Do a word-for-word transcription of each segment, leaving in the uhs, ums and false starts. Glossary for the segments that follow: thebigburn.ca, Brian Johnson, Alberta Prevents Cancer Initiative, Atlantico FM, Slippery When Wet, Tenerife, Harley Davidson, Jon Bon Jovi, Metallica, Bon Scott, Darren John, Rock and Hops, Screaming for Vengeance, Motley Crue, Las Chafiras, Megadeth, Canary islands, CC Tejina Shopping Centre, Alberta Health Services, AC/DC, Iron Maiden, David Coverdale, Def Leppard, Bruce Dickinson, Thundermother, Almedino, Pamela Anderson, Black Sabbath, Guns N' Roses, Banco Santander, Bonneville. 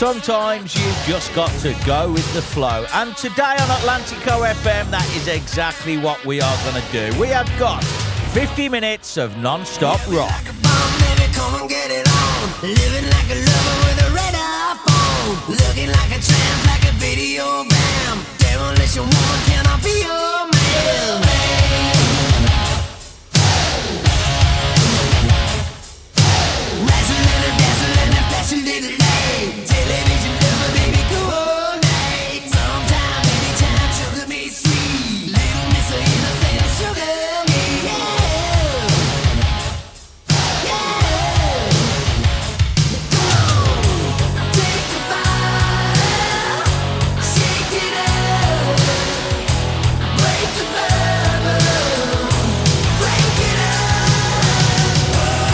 Sometimes you've just got to go with the flow. And today on Atlantico F M, that is exactly what we are going to do. We have got fifty minutes of non-stop rock. Like a bomb, baby, come and get it on. Living like a lover with a radar phone. Looking like a tramp, like a video bam. Demolition woman, can I be your man? Television lover, baby, go all night. Sometime, anytime, sugar me sweet. Little miss her innocent, sugar me. Yeah, yeah. Go on, take the fire, shake it up, break the bubble, break it up. Argentina on the.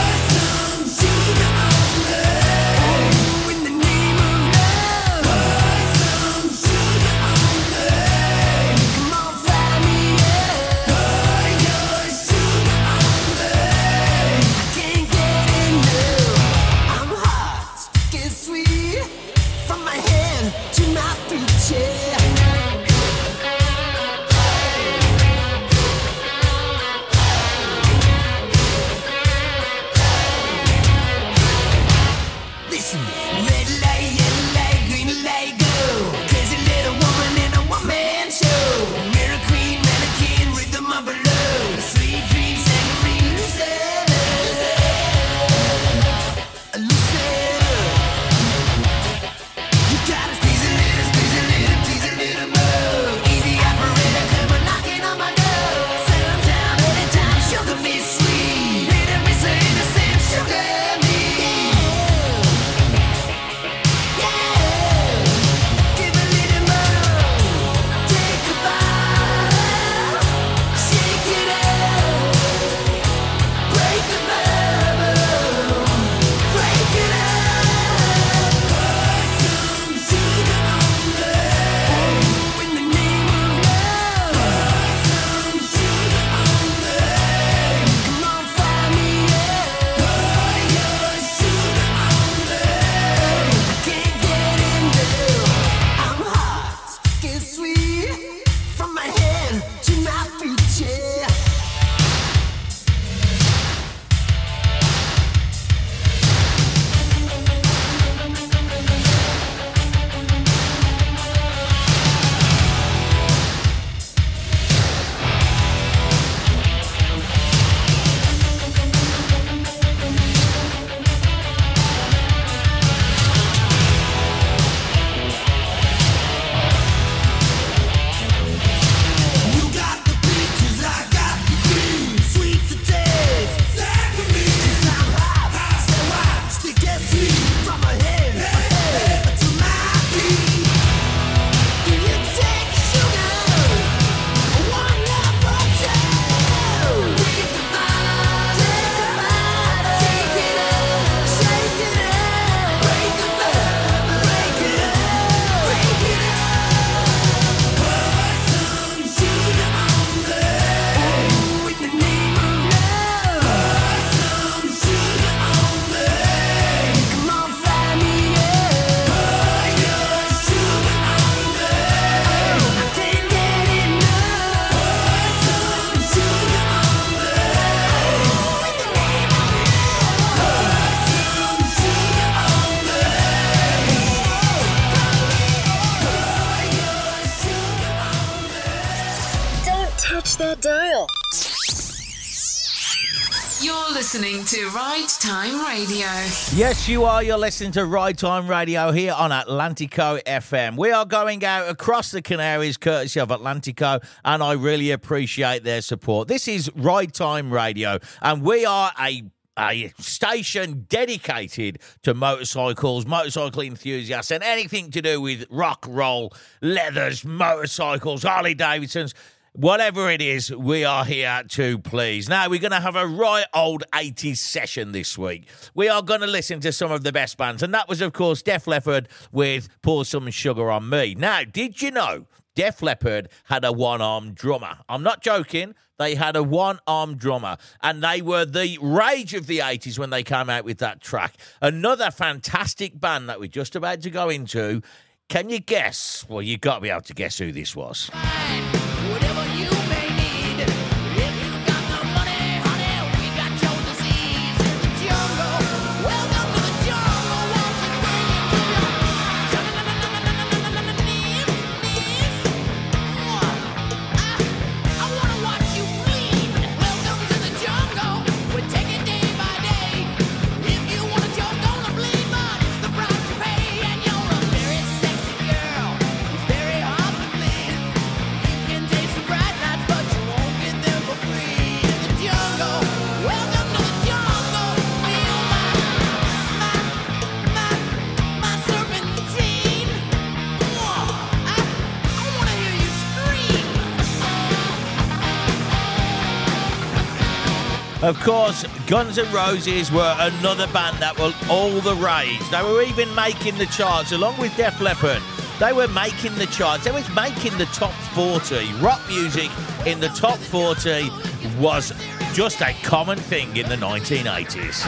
To Ride Time Radio. Yes, you are. You're listening to Ride Time Radio here on Atlantico F M. We are going out across the Canaries, courtesy of Atlantico, and I really appreciate their support. This is Ride Time Radio, and we are a a station dedicated to motorcycles, motorcycle enthusiasts, and anything to do with rock, roll, leathers, motorcycles, Harley Davidsons. Whatever it is, we are here to please. Now, we're going to have a right old eighties session this week. We are going to listen to some of the best bands, and that was, of course, Def Leppard with Pour Some Sugar On Me. Now, did you know Def Leppard had a one-armed drummer. I'm not joking. They had a one-armed drummer, and they were the rage of the eighties when they came out with that track. Another fantastic band that we're just about to go into. Can you guess? Well, you've got to be able to guess who this was. Fine. Of course, Guns N' Roses were another band that were all the rage. They were even making the charts, along with Def Leppard. They were making the charts. They were making the top forty. Rock music in the top forty was just a common thing in the nineteen eighties.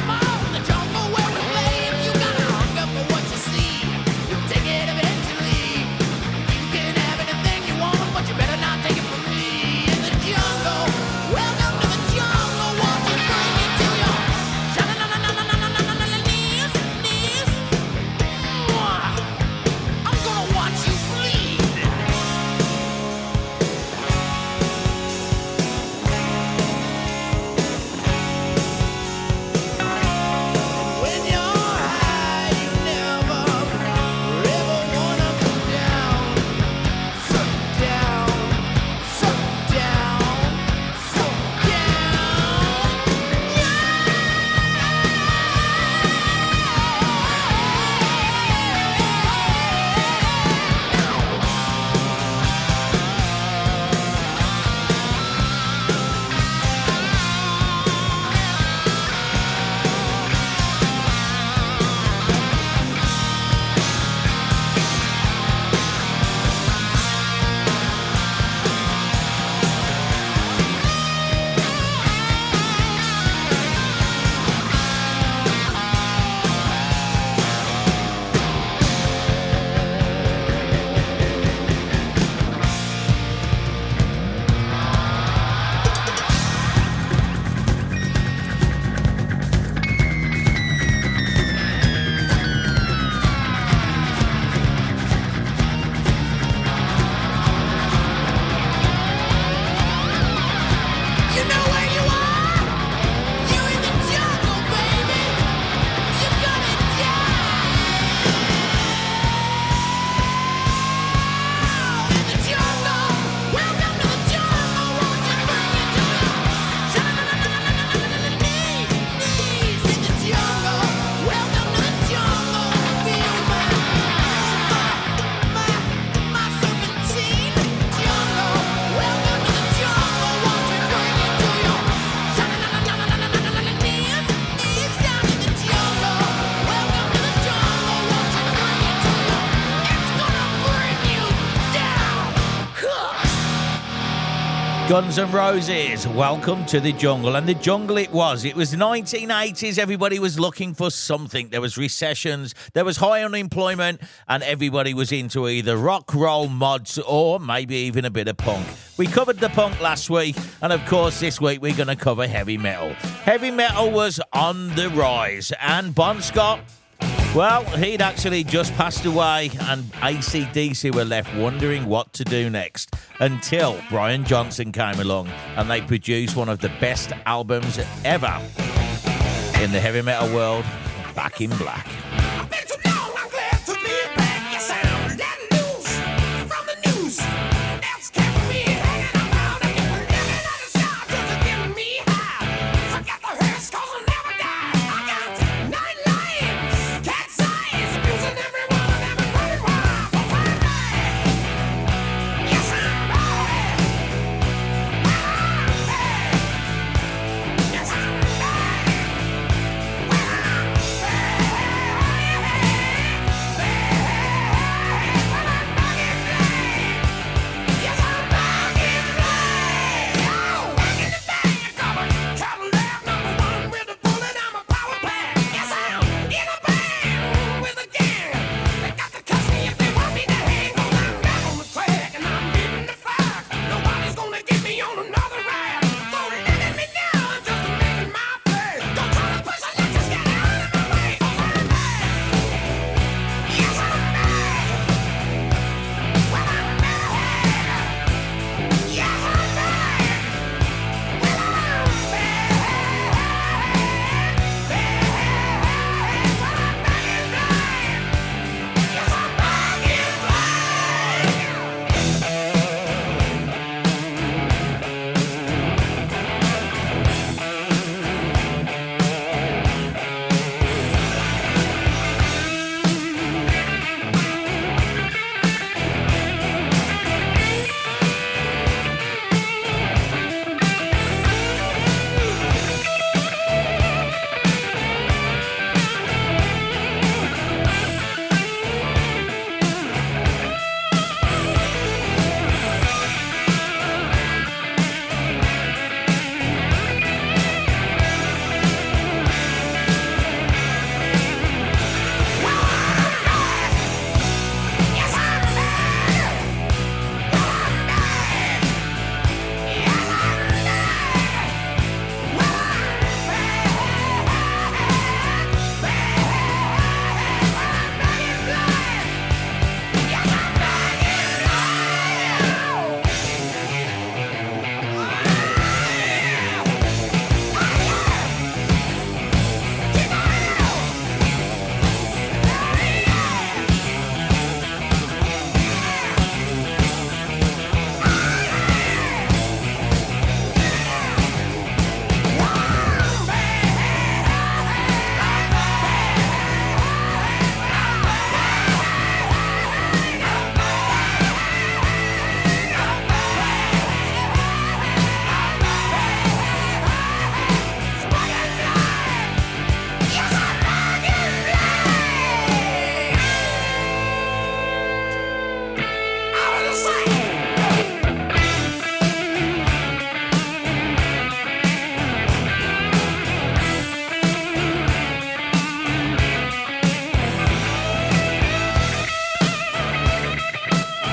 Guns N' Roses, welcome to the jungle. And the jungle it was. It was the nineteen eighties. Everybody was looking for something. There was recessions. There was high unemployment. And everybody was into either rock, roll, mods, or maybe even a bit of punk. We covered the punk last week. And, of course, this week we're going to cover heavy metal. Heavy metal was on the rise. And Bon Scott, well, he'd actually just passed away, and A C D C were left wondering what to do next until Brian Johnson came along and they produced one of the best albums ever in the heavy metal world, Back in Black.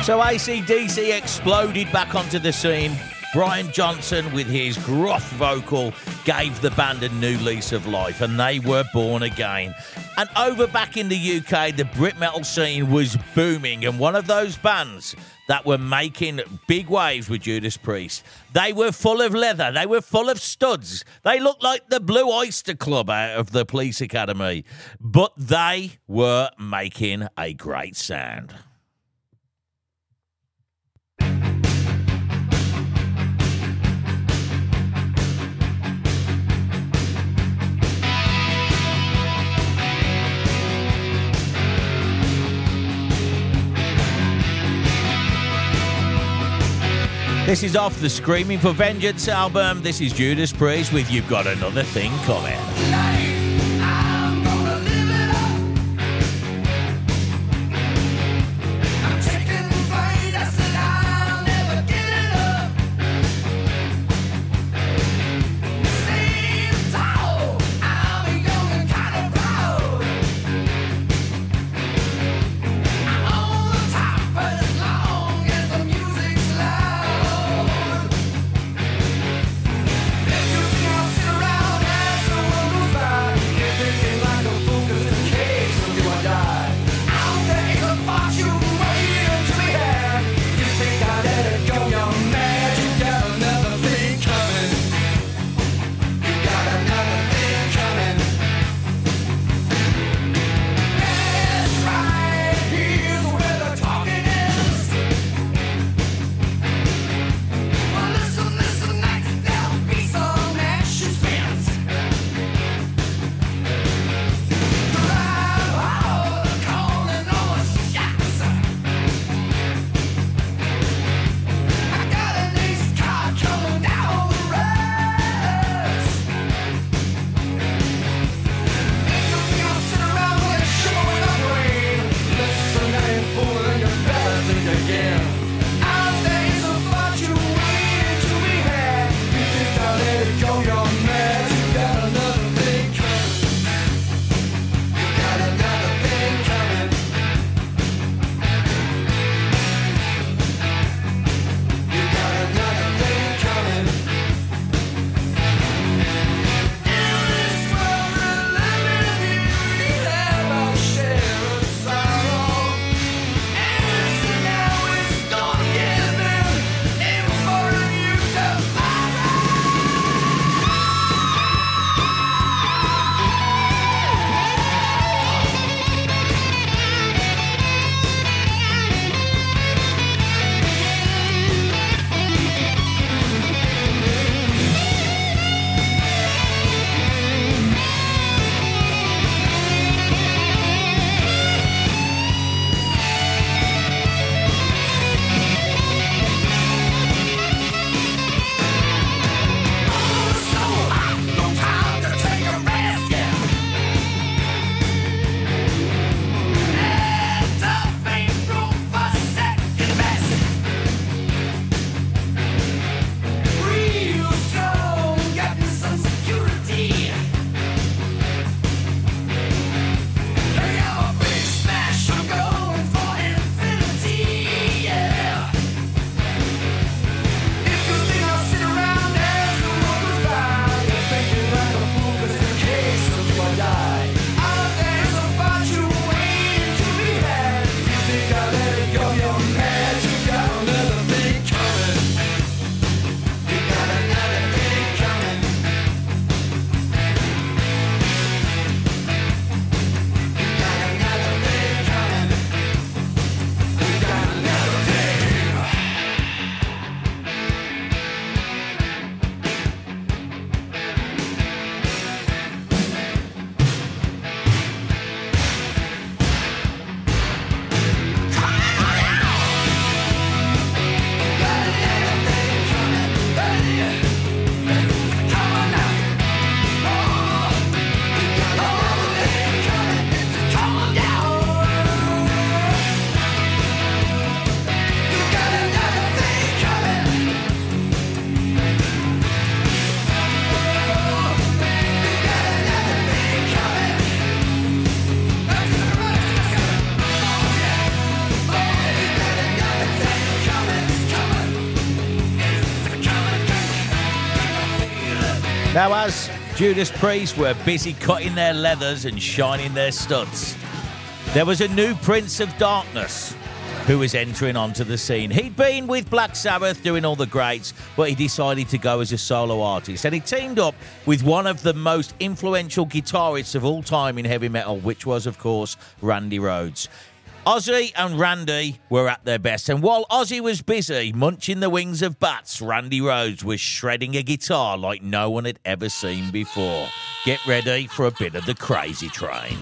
So A C D C exploded back onto the scene. Brian Johnson, with his gruff vocal, gave the band a new lease of life, and they were born again. And over back in the U K, the Brit metal scene was booming, and one of those bands that were making big waves were Judas Priest. They were full of leather. They were full of studs. They looked like the Blue Oyster Club out of the Police Academy. But they were making a great sound. This is off the Screaming for Vengeance album. This is Judas Priest with You've Got Another Thing Coming. Nice. Now, as Judas Priest were busy cutting their leathers and shining their studs, there was a new Prince of Darkness who was entering onto the scene. He'd been with Black Sabbath doing all the greats, but he decided to go as a solo artist. And he teamed up with one of the most influential guitarists of all time in heavy metal, which was, of course, Randy Rhoads. Ozzy and Randy were at their best. And while Ozzy was busy munching the wings of bats, Randy Rhoads was shredding a guitar like no one had ever seen before. Get ready for a bit of the Crazy Train.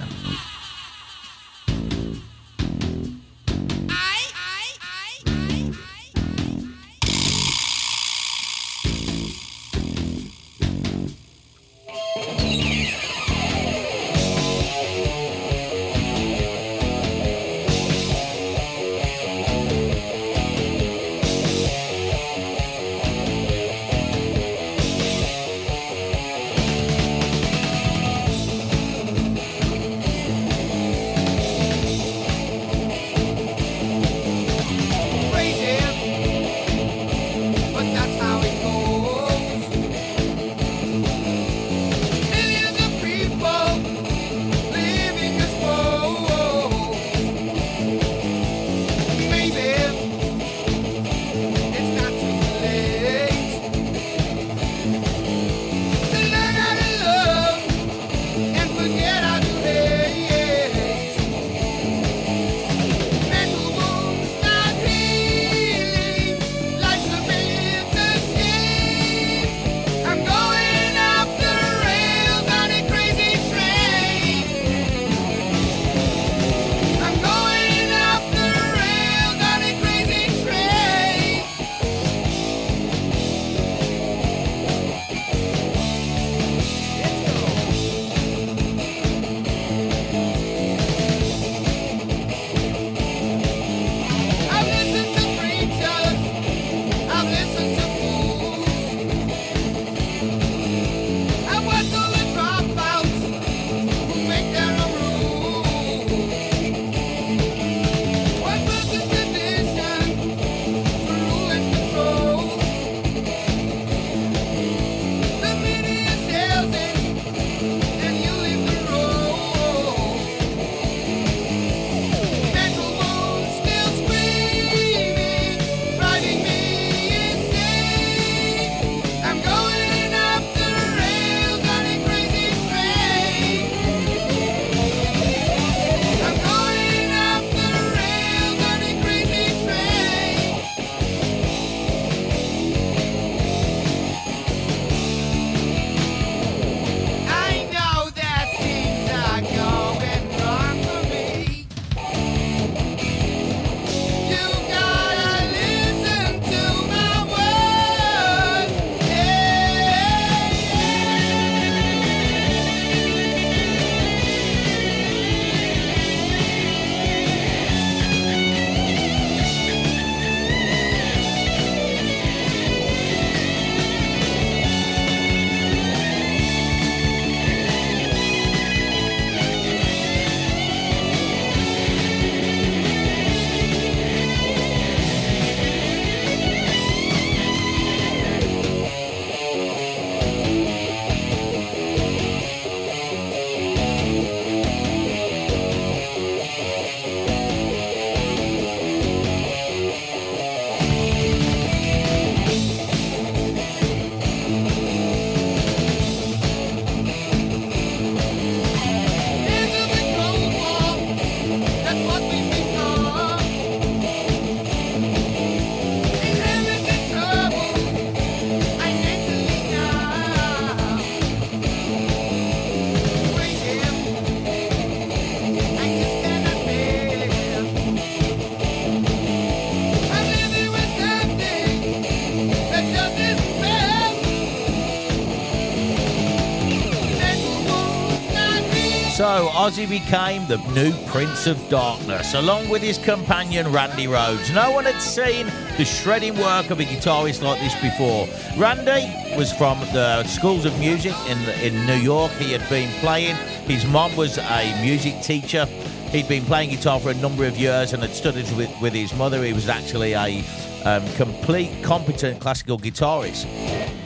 So Ozzy became the new Prince of Darkness, along with his companion Randy Rhoads. No one had seen the shredding work of a guitarist like this before. Randy was from the schools of music in, in New York. He had been playing. His mum was a music teacher. He'd been playing guitar for a number of years and had studied with, with his mother. He was actually a um, complete, competent classical guitarist.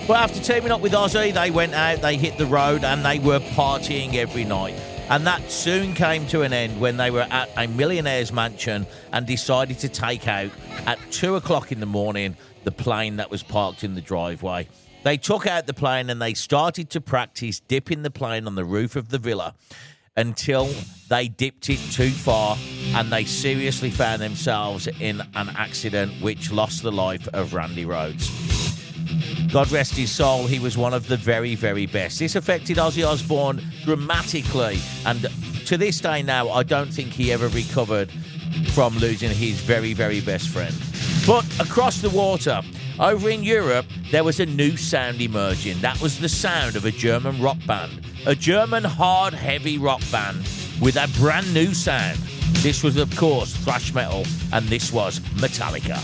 But after teaming up with Ozzy, they went out, they hit the road, and they were partying every night. And that soon came to an end when they were at a millionaire's mansion and decided to take out, at two o'clock in the morning, the plane that was parked in the driveway. They took out the plane and they started to practice dipping the plane on the roof of the villa until they dipped it too far and they seriously found themselves in an accident which lost the life of Randy Rhoads. God rest his soul, he was one of the very, very best. This affected Ozzy Osbourne dramatically, and to this day now, I don't think he ever recovered from losing his very, very best friend. But across the water, over in Europe, there was a new sound emerging. That was the sound of a German rock band, a German hard, heavy rock band with a brand new sound. This was, of course, thrash metal, and this was Metallica.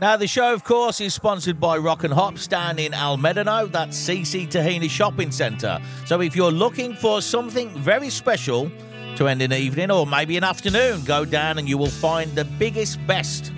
Now, the show, of course, is sponsored by Rock and Hops down in Almedino. That's C C Tejina Shopping Centre. So if you're looking for something very special to end an evening or maybe an afternoon, go down and you will find the biggest, best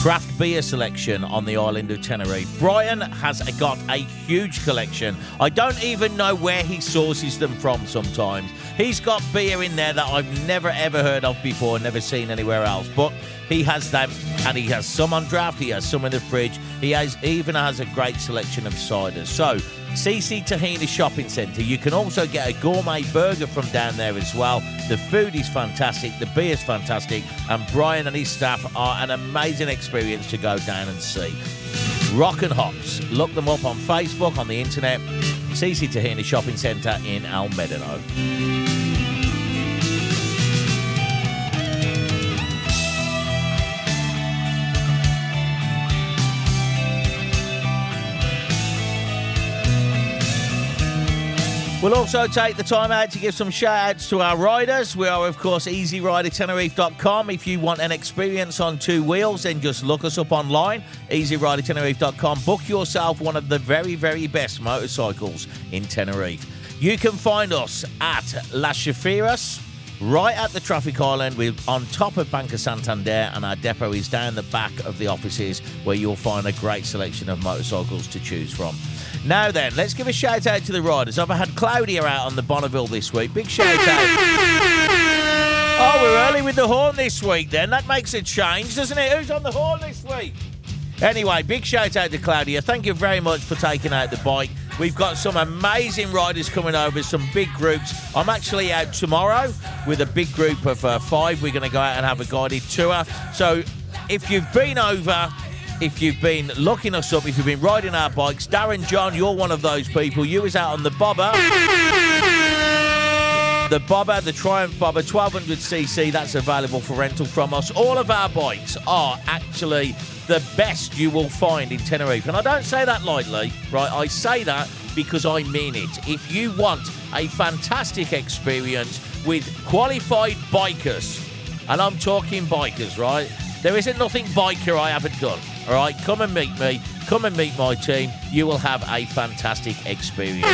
craft beer selection on the island of Tenerife. Brian has got a huge collection. I don't even know where he sources them from sometimes. He's got beer in there that I've never, ever heard of before, never seen anywhere else. But he has them, and he has some on draft, he has some in the fridge, he has even has a great selection of ciders. So, C C Tejina Shopping Centre. You can also get a gourmet burger from down there as well. The food is fantastic, the beer is fantastic, and Brian and his staff are an amazing experience to go down and see. Rock and Hops. Look them up on Facebook, on the internet. C C Tejina Shopping Centre in Almedino. We'll also take the time out to give some shout-outs to our riders. We are, of course, Easy Rider Tenerife dot com. If you want an experience on two wheels, then just look us up online, Easy Rider Tenerife dot com. Book yourself one of the very, very best motorcycles in Tenerife. You can find us at Las Chafiras, right at the traffic island. We're on top of Banco Santander, and our depot is down the back of the offices where you'll find a great selection of motorcycles to choose from. Now then, let's give a shout-out to the riders. I've had Claudia out on the Bonneville this week. Big shout-out. Oh, we're early with the horn this week then. That makes a change, doesn't it? Who's on the horn this week? Anyway, big shout-out to Claudia. Thank you very much for taking out the bike. We've got some amazing riders coming over, some big groups. I'm actually out tomorrow with a big group of uh, five. We're going to go out and have a guided tour. So if you've been over... If you've been looking us up, if you've been riding our bikes, Darren John, you're one of those people. You was out on the Bobber. The Bobber, the Triumph Bobber, twelve hundred c c, that's available for rental from us. All of our bikes are actually the best you will find in Tenerife. And I don't say that lightly, right? I say that because I mean it. If you want a fantastic experience with qualified bikers, and I'm talking bikers, right? There isn't nothing biker I haven't done. All right, come and meet me. Come and meet my team. You will have a fantastic experience.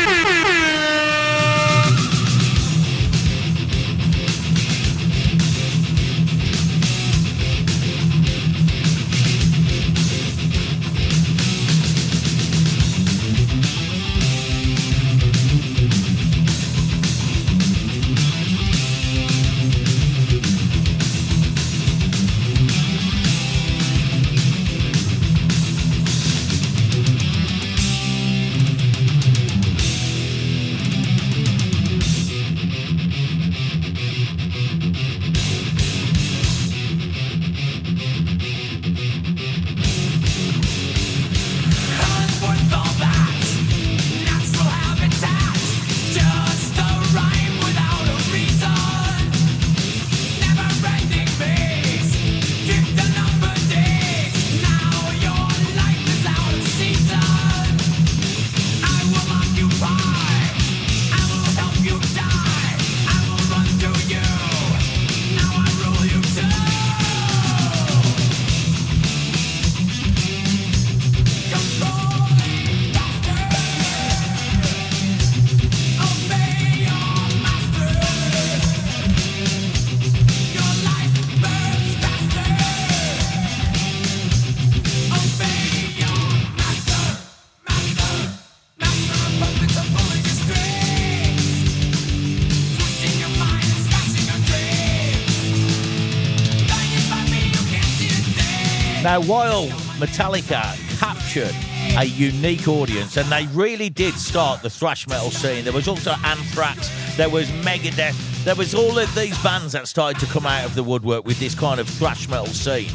Now, while Metallica captured a unique audience, and they really did start the thrash metal scene, there was also Anthrax, there was Megadeth, there was all of these bands that started to come out of the woodwork with this kind of thrash metal scene.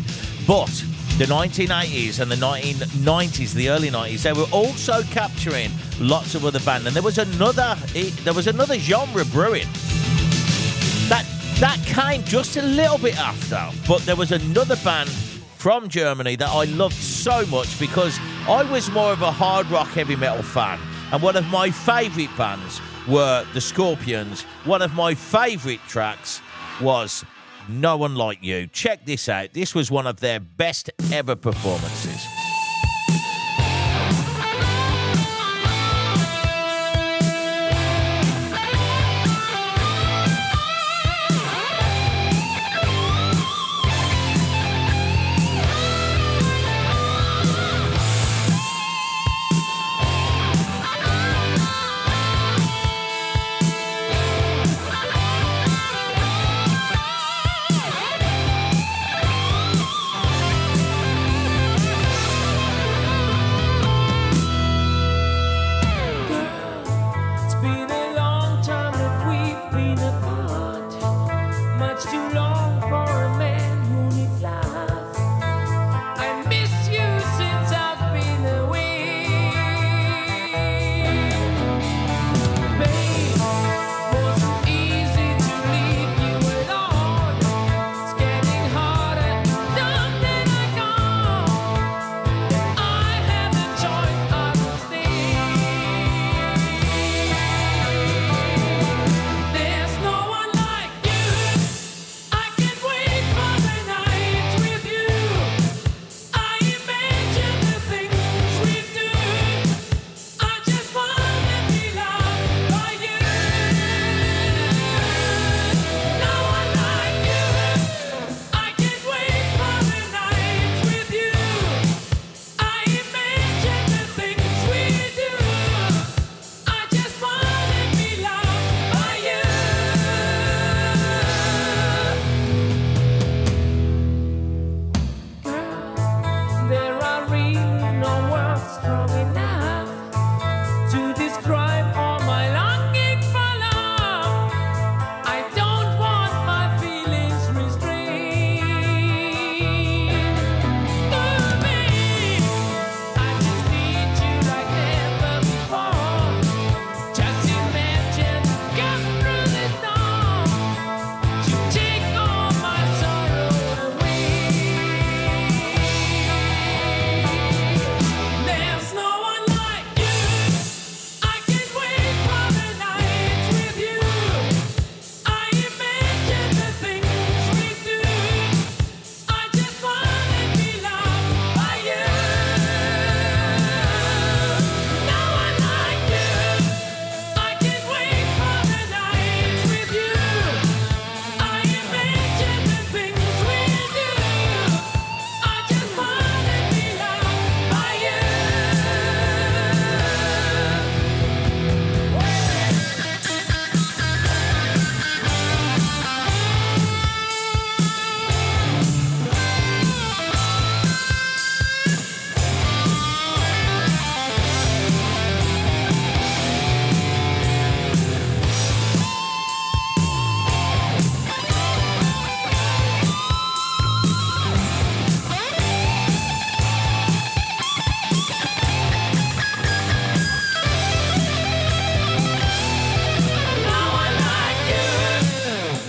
But the nineteen eighties and the nineteen nineties, the early nineties, they were also capturing lots of other bands, and there was another, there was another genre brewing. That, that came just a little bit after, but there was another band from Germany that I loved so much because I was more of a hard rock heavy metal fan, and one of my favourite bands were the Scorpions. One of my favourite tracks was No One Like You. Check this out. This was one of their best ever performances.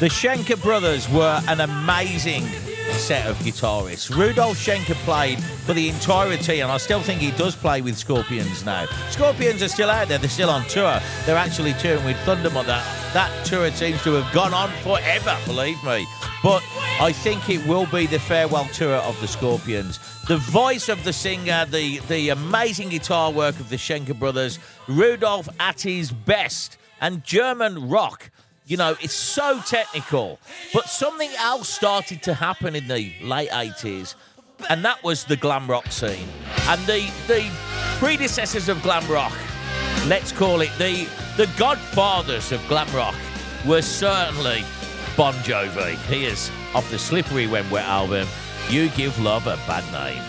The Schenker Brothers were an amazing set of guitarists. Rudolf Schenker played for the entirety, and I still think he does play with Scorpions now. Scorpions are still out there, they're still on tour. They're actually touring with Thundermother. That tour seems to have gone on forever, believe me. But I think it will be the farewell tour of the Scorpions. The voice of the singer, the, the amazing guitar work of the Schenker Brothers, Rudolf at his best, and German rock. You know, it's so technical. But something else started to happen in the late eighties, and that was the glam rock scene. And the the predecessors of glam rock, let's call it the, the godfathers of glam rock, were certainly Bon Jovi. He is off the Slippery When Wet album, You Give Love a Bad Name.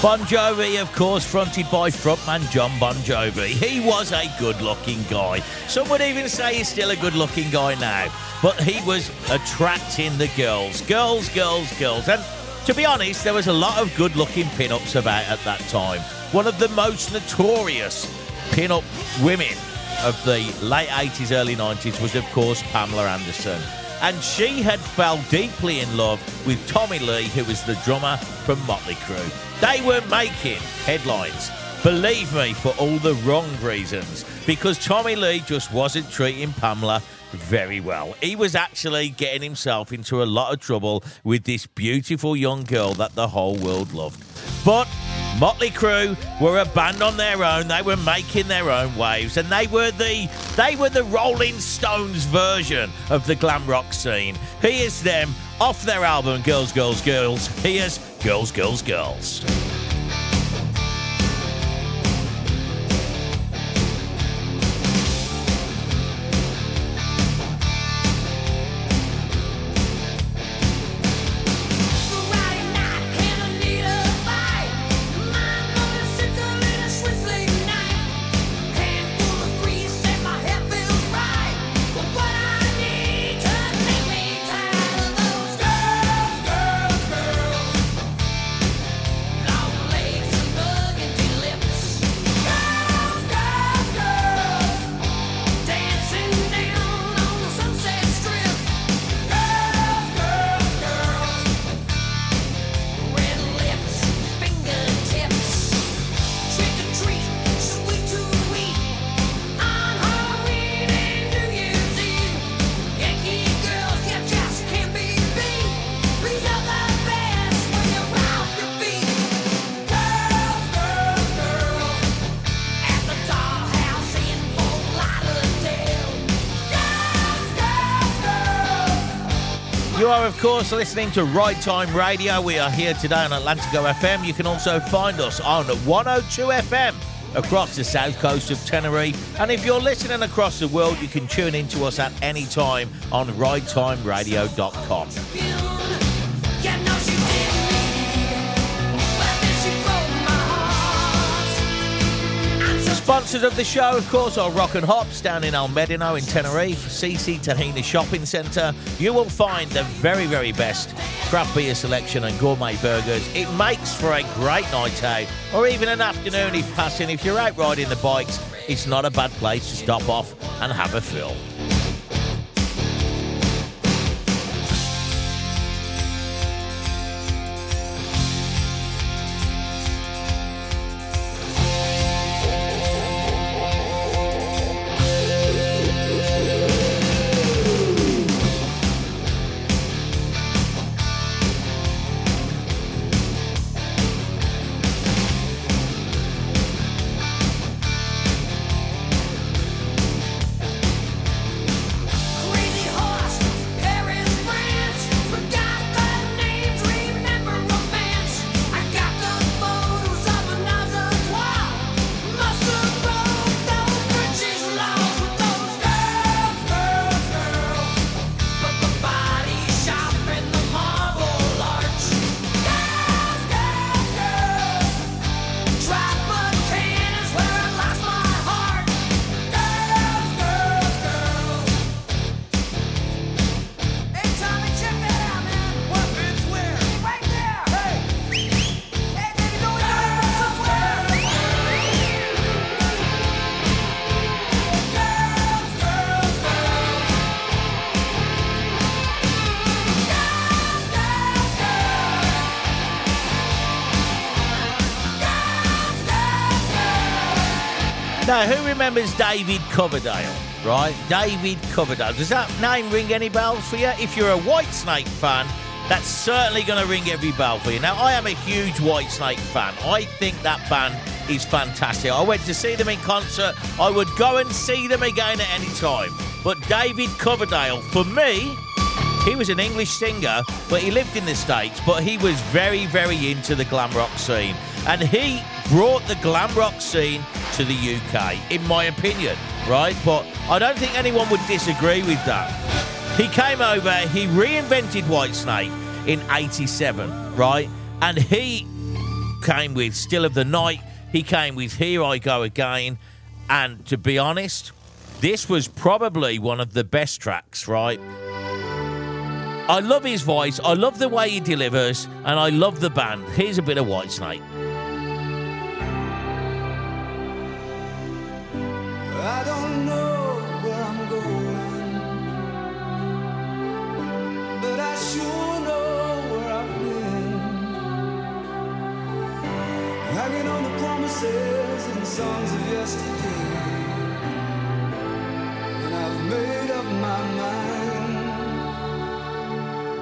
Bon Jovi, of course, fronted by frontman Jon Bon Jovi. He was a good-looking guy. Some would even say he's still a good-looking guy now. But he was attracting the girls. Girls, girls, girls. And to be honest, there was a lot of good-looking pin-ups about at that time. One of the most notorious pin-up women of the late eighties, early nineties was, of course, Pamela Anderson. And she had fell deeply in love with Tommy Lee, who was the drummer from Motley Crue. They were making headlines, believe me, for all the wrong reasons, because Tommy Lee just wasn't treating Pamela very well. He was actually getting himself into a lot of trouble with this beautiful young girl that the whole world loved. But Motley Crue were a band on their own. They were making their own waves, and they were the they were the Rolling Stones version of the glam rock scene. Here's them off their album Girls, Girls, Girls. Here's Girls, Girls, Girls. You are, of course, listening to Ride Time Radio. We are here today on Atlantico F M. You can also find us on one oh two F M across the south coast of Tenerife. And if you're listening across the world, you can tune in to us at any time on ride time radio dot com. Sponsors of the show, of course, are Rock and Hops down in El Medino in Tenerife, C C Tejina Shopping Centre. You will find the very, very best craft beer selection and gourmet burgers. It makes for a great night out, or even an afternoon if passing. If you're out riding the bikes, it's not a bad place to stop off and have a fill. Now, who remembers David Coverdale, right? David Coverdale. Does that name ring any bells for you? If you're a Whitesnake fan, that's certainly going to ring every bell for you. Now, I am a huge Whitesnake fan. I think that band is fantastic. I went to see them in concert. I would go and see them again at any time. But David Coverdale, for me, he was an English singer, but he lived in the States, but he was very, very into the glam rock scene. And he brought the glam rock scene to the U K, in my opinion, right? But I don't think anyone would disagree with that. He came over, he reinvented Whitesnake in eighty-seven, right? And he came with Still of the Night, he came with Here I Go Again, and to be honest, this was probably one of the best tracks, right? I love his voice, I love the way he delivers, and I love the band. Here's a bit of Whitesnake. I don't know where I'm going, but I sure know where I've been, hanging on the promises and songs of yesterday, and I've made up my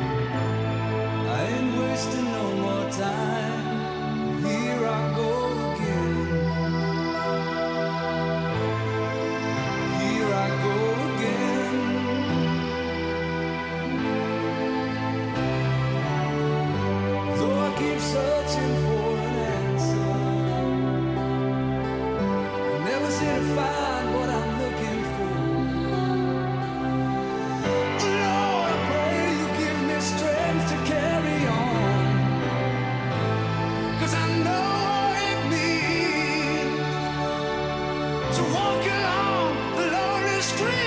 mind, I ain't wasting no more time, here I go. Searching for an answer, never seem to find what I'm looking for. Lord, I pray you give me strength to carry on, 'cause I know what it means to walk along the lonely street.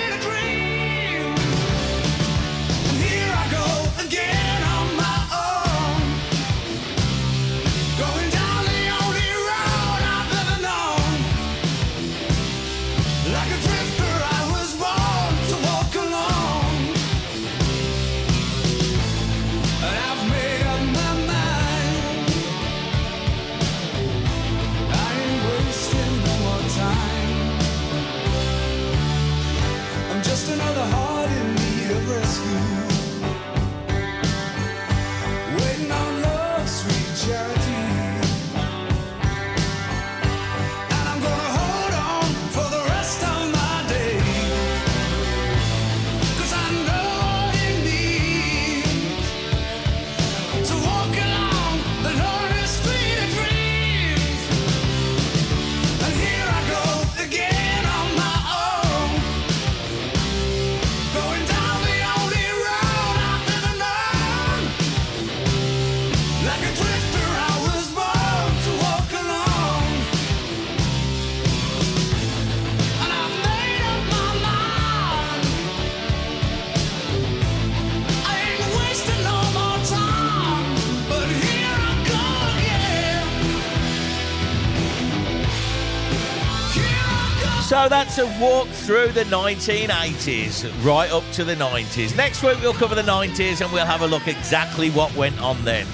So that's a walk through the nineteen eighties, right up to the nineties. Next week we'll cover the nineties and we'll have a look exactly what went on then.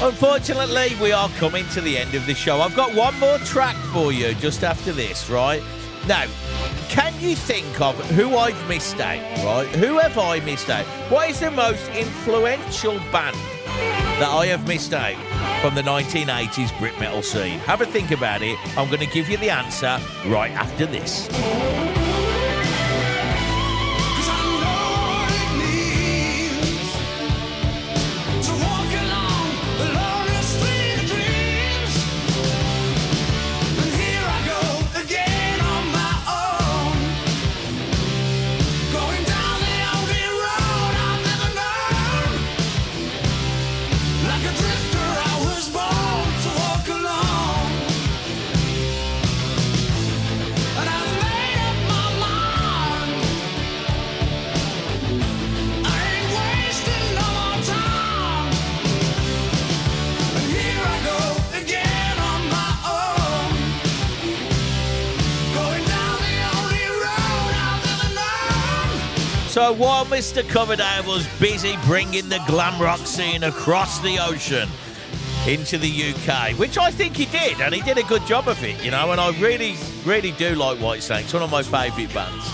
Unfortunately, we are coming to the end of the show. I've got one more track for you just after this, right? Now, can you think of who I've missed out, right? Who have I missed out? What is the most influential band that I have missed out from the nineteen eighties Brit metal scene? Have a think about it. I'm going to give you the answer right after this. So while Mister Coverdale was busy bringing the glam rock scene across the ocean into the U K, which I think he did, and he did a good job of it, you know, and I really, really do like Whitesnake. It's one of my favourite bands.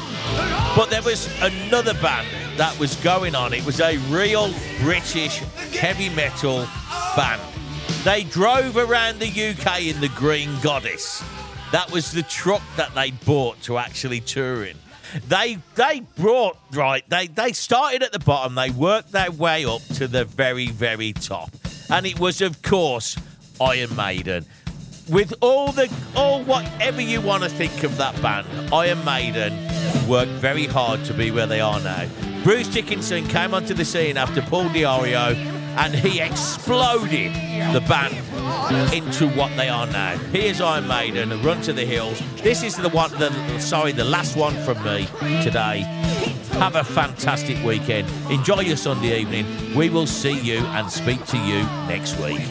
But there was another band that was going on. It was a real British heavy metal band. They drove around the U K in the Green Goddess. That was the truck that they bought to actually tour in. They they brought, right, they, they started at the bottom, they worked their way up to the very, very top. And it was, of course, Iron Maiden. With all the, all whatever you want to think of that band, Iron Maiden worked very hard to be where they are now. Bruce Dickinson came onto the scene after Paul Di'Ario, and he exploded the band into what they are now. Here's Iron Maiden, Run to the Hills. This is the one, the, sorry, the last one from me today. Have a fantastic weekend. Enjoy your Sunday evening. We will see you and speak to you next week.